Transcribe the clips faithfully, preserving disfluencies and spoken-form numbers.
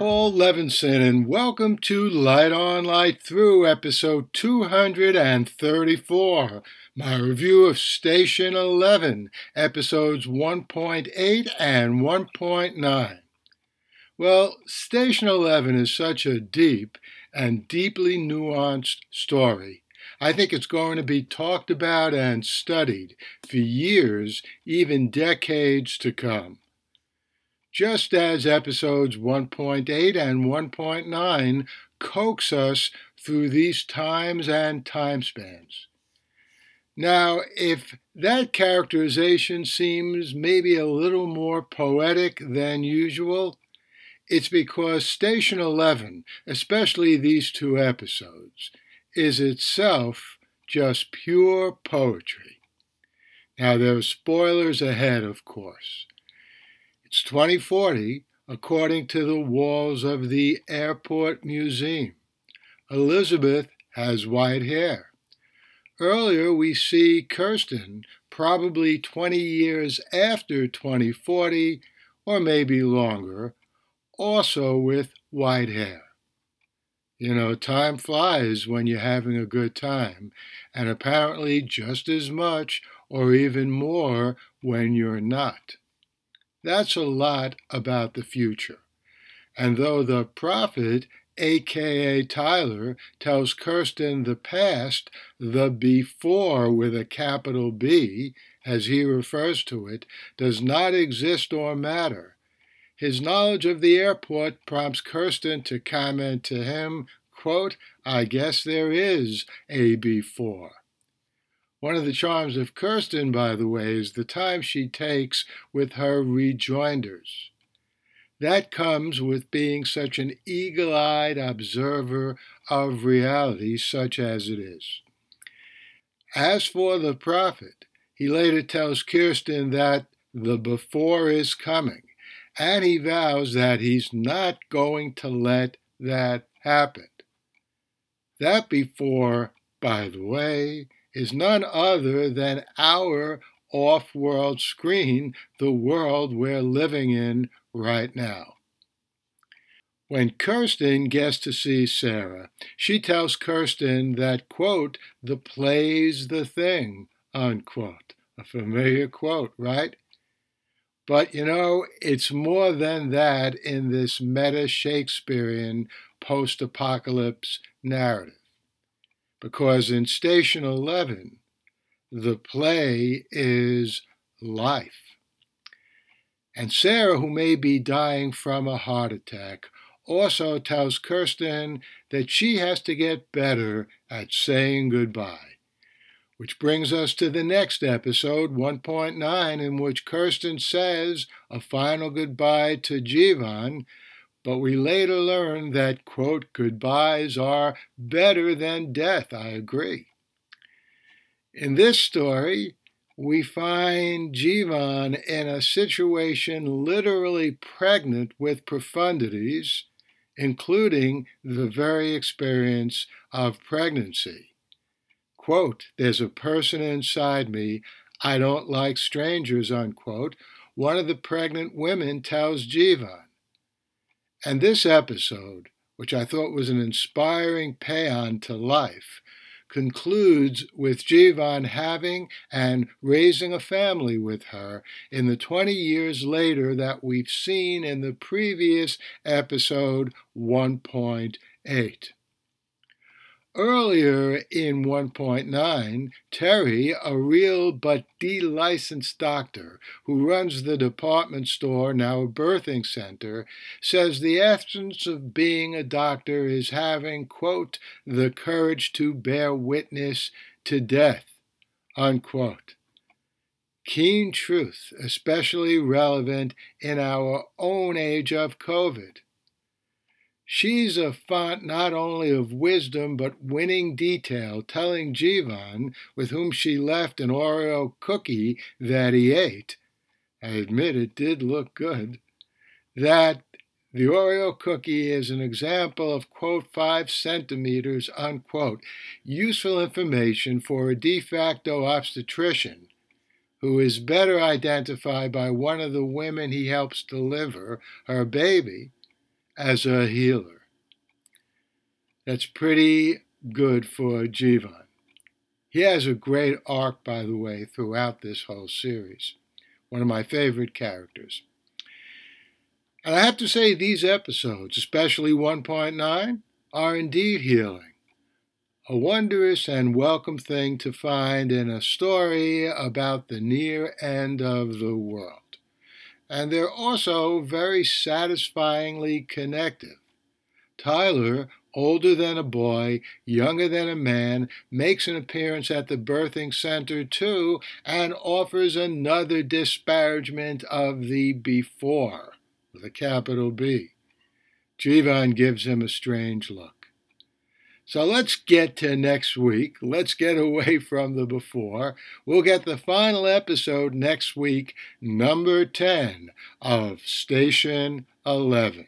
Paul Levinson, and welcome to Light on Light Through, episode two hundred thirty-four, my review of Station Eleven, episodes one point eight and one point nine. Well, Station Eleven is such a deep and deeply nuanced story. I think it's going to be talked about and studied for years, even decades to come. Just as episodes one point eight and one point nine coax us through these times and time spans. Now, if that characterization seems maybe a little more poetic than usual, it's because Station Eleven, especially these two episodes, is itself just pure poetry. Now, there are spoilers ahead, of course. It's twenty forty, according to the walls of the airport museum. Elizabeth has white hair. Earlier we see Kirsten, probably twenty years after twenty forty, or maybe longer, also with white hair. You know, time flies when you're having a good time, and apparently just as much or even more when you're not. That's a lot about the future. And though the prophet, a k a. Tyler, tells Kirsten the past, the before with a capital B, as he refers to it, does not exist or matter. His knowledge of the airport prompts Kirsten to comment to him, quote, "I guess there is a before." One of the charms of Kirsten, by the way, is the time she takes with her rejoinders. That comes with being such an eagle-eyed observer of reality, such as it is. As for the prophet, he later tells Kirsten that the before is coming, and he vows that he's not going to let that happen. That before, by the way, is none other than our off-world screen, the world we're living in right now. When Kirsten gets to see Sarah, she tells Kirsten that, quote, "the play's the thing," unquote. A familiar quote, right? But, you know, it's more than that in this meta-Shakespearean post-apocalypse narrative. Because in Station Eleven, the play is life. And Sarah, who may be dying from a heart attack, also tells Kirsten that she has to get better at saying goodbye. Which brings us to the next episode, one point nine, in which Kirsten says a final goodbye to Jeevan, but we later learn that, quote, "goodbyes are better than death." I agree. In this story, we find Jeevan in a situation literally pregnant with profundities, including the very experience of pregnancy. Quote, "there's a person inside me. I don't like strangers," unquote, one of the pregnant women tells Jeevan. And this episode, which I thought was an inspiring paean to life, concludes with Jeevan having and raising a family with her in the twenty years later that we've seen in the previous episode one point eight. Earlier in one point nine, Terry, a real but de-licensed doctor who runs the department store, now a birthing center, says the essence of being a doctor is having, quote, "the courage to bear witness to death," unquote. Keen truth, especially relevant in our own age of COVID. She's a font not only of wisdom but winning detail, telling Jeevan, with whom she left an Oreo cookie that he ate, I admit it did look good, that the Oreo cookie is an example of, quote, five centimeters, unquote, useful information for a de facto obstetrician who is better identified by one of the women he helps deliver her baby as a healer. That's pretty good for Jivan. He has a great arc, by the way, throughout this whole series. One of my favorite characters. And I have to say, these episodes, especially one point nine, are indeed healing. A wondrous and welcome thing to find in a story about the near end of the world. And they're also very satisfyingly connective. Tyler, older than a boy, younger than a man, makes an appearance at the birthing center too and offers another disparagement of the before, with a capital B. Jivan gives him a strange look. So let's get to next week. Let's get away from the before. We'll get the final episode next week, number ten of Station Eleven.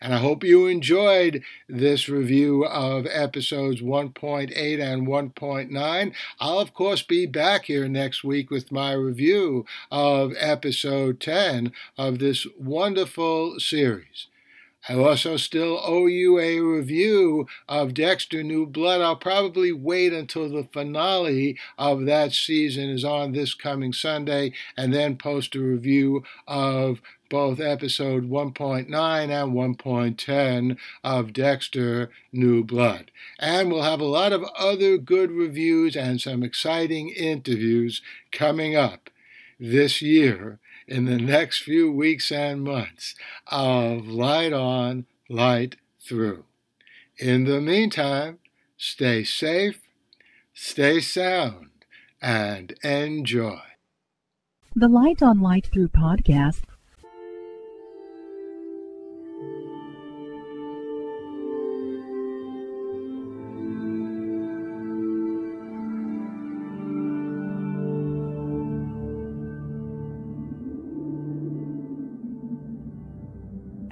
And I hope you enjoyed this review of episodes one point eight and one point nine. I'll, of course, be back here next week with my review of episode ten of this wonderful series. I also still owe you a review of Dexter: New Blood. I'll probably wait until the finale of that season is on this coming Sunday and then post a review of both episode one point nine and one point ten of Dexter: New Blood. And we'll have a lot of other good reviews and some exciting interviews coming up this year in the next few weeks and months of Light On, Light Through. In the meantime, stay safe, stay sound, and enjoy. The Light On, Light Through podcast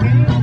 Thank you.